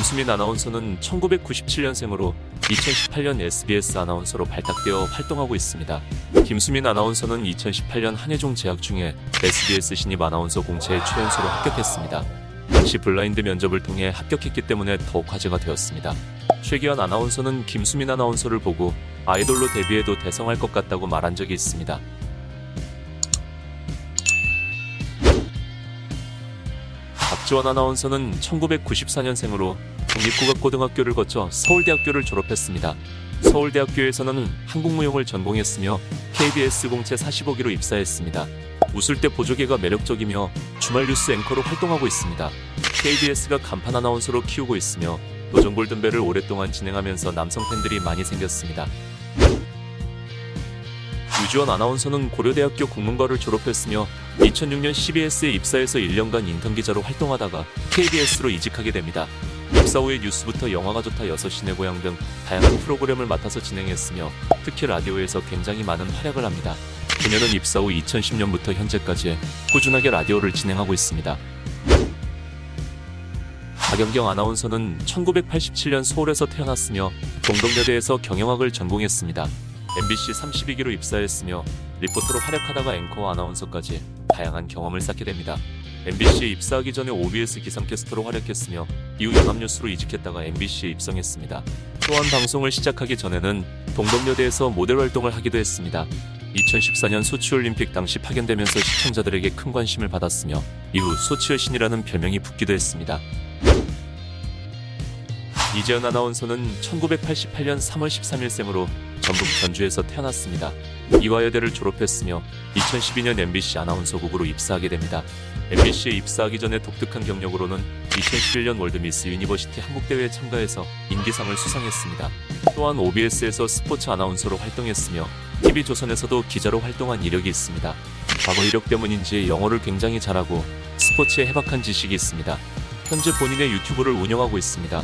김수민 아나운서는 1997년생으로 2018년 SBS 아나운서로 발탁되어 활동하고 있습니다. 김수민 아나운서는 2018년 한예종 재학 중에 SBS 신입 아나운서 공채에 최연소로 합격했습니다. 당시 블라인드 면접을 통해 합격했기 때문에 더욱 화제가 되었습니다. 최기현 아나운서는 김수민 아나운서를 보고 아이돌로 데뷔해도 대성할 것 같다고 말한 적이 있습니다. 박지원 아나운서는 1994년생으로 국립국악고등학교를 거쳐 서울대학교를 졸업했습니다. 서울대학교에서는 한국무용을 전공했으며 KBS 공채 45기로 입사했습니다. 웃을 때 보조개가 매력적이며 주말 뉴스 앵커로 활동하고 있습니다. KBS가 간판 아나운서로 키우고 있으며 도전 골든벨을 오랫동안 진행하면서 남성 팬들이 많이 생겼습니다. 유지원 아나운서는 고려대학교 국문과를 졸업했으며 2006년 CBS에 입사해서 1년간 인턴기자로 활동하다가 KBS로 이직하게 됩니다. 입사 후에 뉴스부터 영화가좋다, 6시내고향 등 다양한 프로그램을 맡아서 진행했으며 특히 라디오에서 굉장히 많은 활약을 합니다. 그녀는 입사 후 2010년부터 현재까지 꾸준하게 라디오를 진행하고 있습니다. 박연경 아나운서는 1987년 서울에서 태어났으며 동덕여대에서 경영학을 전공했습니다. MBC 32기로 입사했으며 리포터로 활약하다가 앵커와 아나운서까지 다양한 경험을 쌓게 됩니다. MBC에 입사하기 전에 OBS 기상캐스터로 활약했으며 이후 연합뉴스로 이직했다가 MBC에 입성했습니다. 또한 방송을 시작하기 전에는 동덕여대에서 모델 활동을 하기도 했습니다. 2014년 소치올림픽 당시 파견되면서 시청자들에게 큰 관심을 받았으며 이후 소치의 신이라는 별명이 붙기도 했습니다. 이재은 아나운서는 1988년 3월 13일생으로 전북 전주에서 태어났습니다. 이화여대를 졸업했으며 2012년 MBC 아나운서국으로 입사하게 됩니다. MBC에 입사하기 전에 독특한 경력으로는 2011년 월드 미스 유니버시티 한국대회에 참가해서 인기상을 수상했습니다. 또한 OBS에서 스포츠 아나운서로 활동했으며 TV조선에서도 기자로 활동한 이력이 있습니다. 과거 이력 때문인지 영어를 굉장히 잘하고 스포츠에 해박한 지식이 있습니다. 현재 본인의 유튜브를 운영하고 있습니다.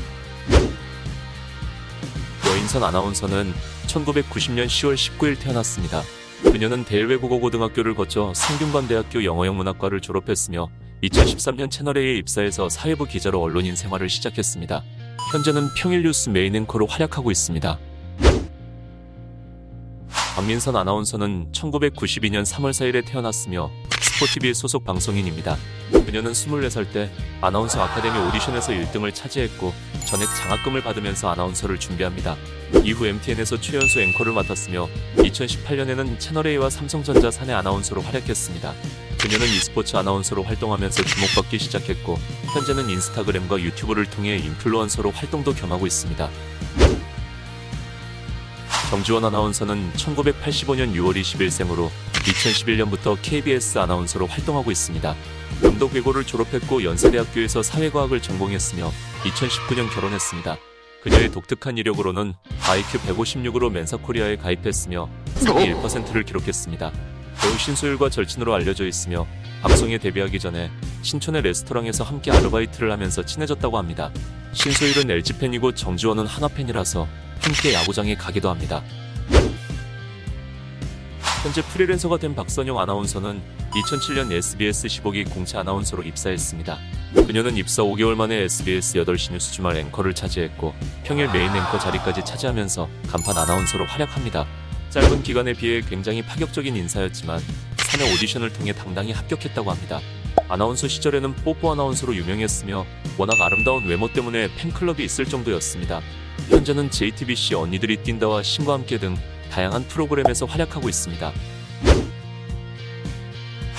여인선 아나운서는 1990년 10월 19일 태어났습니다. 그녀는 대일외국어고등학교를 거쳐 성균관대학교 영어영문학과를 졸업했으며 2013년 채널A에 입사해서 사회부 기자로 언론인 생활을 시작했습니다. 현재는 평일 뉴스 메인 앵커로 활약하고 있습니다. 박민선 아나운서는 1992년 3월 4일에 태어났으며 스포티비 소속 방송인입니다. 그녀는 24살 때 아나운서 아카데미 오디션에서 1등을 차지했고 전액 장학금을 받으면서 아나운서를 준비합니다. 이후 MTN에서 최연소 앵커를 맡았으며 2018년에는 채널A와 삼성전자 사내 아나운서로 활약했습니다. 그녀는 e스포츠 아나운서로 활동하면서 주목받기 시작했고 현재는 인스타그램과 유튜브를 통해 인플루언서로 활동도 겸하고 있습니다. 정지원 아나운서는 1985년 6월 20일생으로 2011년부터 KBS 아나운서로 활동하고 있습니다. 영덕외고를 졸업했고 연세대학교에서 사회과학을 전공했으며 2019년 결혼했습니다. 그녀의 독특한 이력으로는 IQ 156으로 맨사코리아에 가입했으며 상위 1%를 기록했습니다. 배우 신소율과 절친으로 알려져 있으며 방송에 데뷔하기 전에 신촌의 레스토랑에서 함께 아르바이트를 하면서 친해졌다고 합니다. 신소율은 LG팬이고 정지원은 한화팬이라서 함께 야구장에 가기도 합니다. 현재 프리랜서가 된 박선영 아나운서는 2007년 SBS 15기 공채 아나운서로 입사했습니다. 그녀는 입사 5개월 만에 SBS 8시 뉴스 주말 앵커를 차지했고 평일 메인 앵커 자리까지 차지하면서 간판 아나운서로 활약합니다. 짧은 기간에 비해 굉장히 파격적인 인사였지만 사내 오디션을 통해 당당히 합격했다고 합니다. 아나운서 시절에는 뽀뽀 아나운서로 유명했으며 워낙 아름다운 외모 때문에 팬클럽이 있을 정도였습니다. 현재는 JTBC 언니들이 뛴다와 신과 함께 등 다양한 프로그램에서 활약하고 있습니다.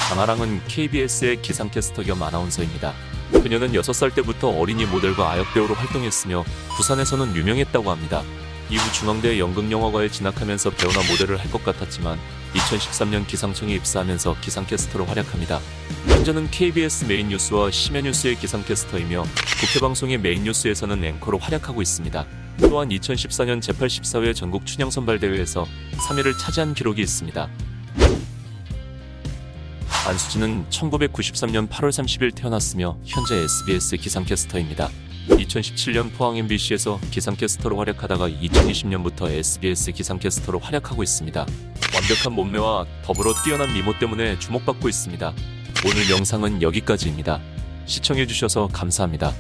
강아랑은 KBS의 기상캐스터 겸 아나운서입니다. 그녀는 6살 때부터 어린이 모델과 아역배우로 활동했으며 부산에서는 유명했다고 합니다. 이후 중앙대 연극영화과에 진학하면서 배우나 모델을 할 것 같았지만 2013년 기상청에 입사하면서 기상캐스터로 활약합니다. 현재는 KBS 메인 뉴스와 심야 뉴스의 기상캐스터이며 국회방송의 메인 뉴스에서는 앵커로 활약하고 있습니다. 또한 2014년 제84회 전국 춘향선발대회에서 3위를 차지한 기록이 있습니다. 안수진은 1993년 8월 30일 태어났으며 현재 SBS 기상캐스터입니다. 2017년 포항 MBC에서 기상캐스터로 활약하다가 2020년부터 SBS 기상캐스터로 활약하고 있습니다. 완벽한 몸매와 더불어 뛰어난 미모 때문에 주목받고 있습니다. 오늘 영상은 여기까지입니다. 시청해주셔서 감사합니다.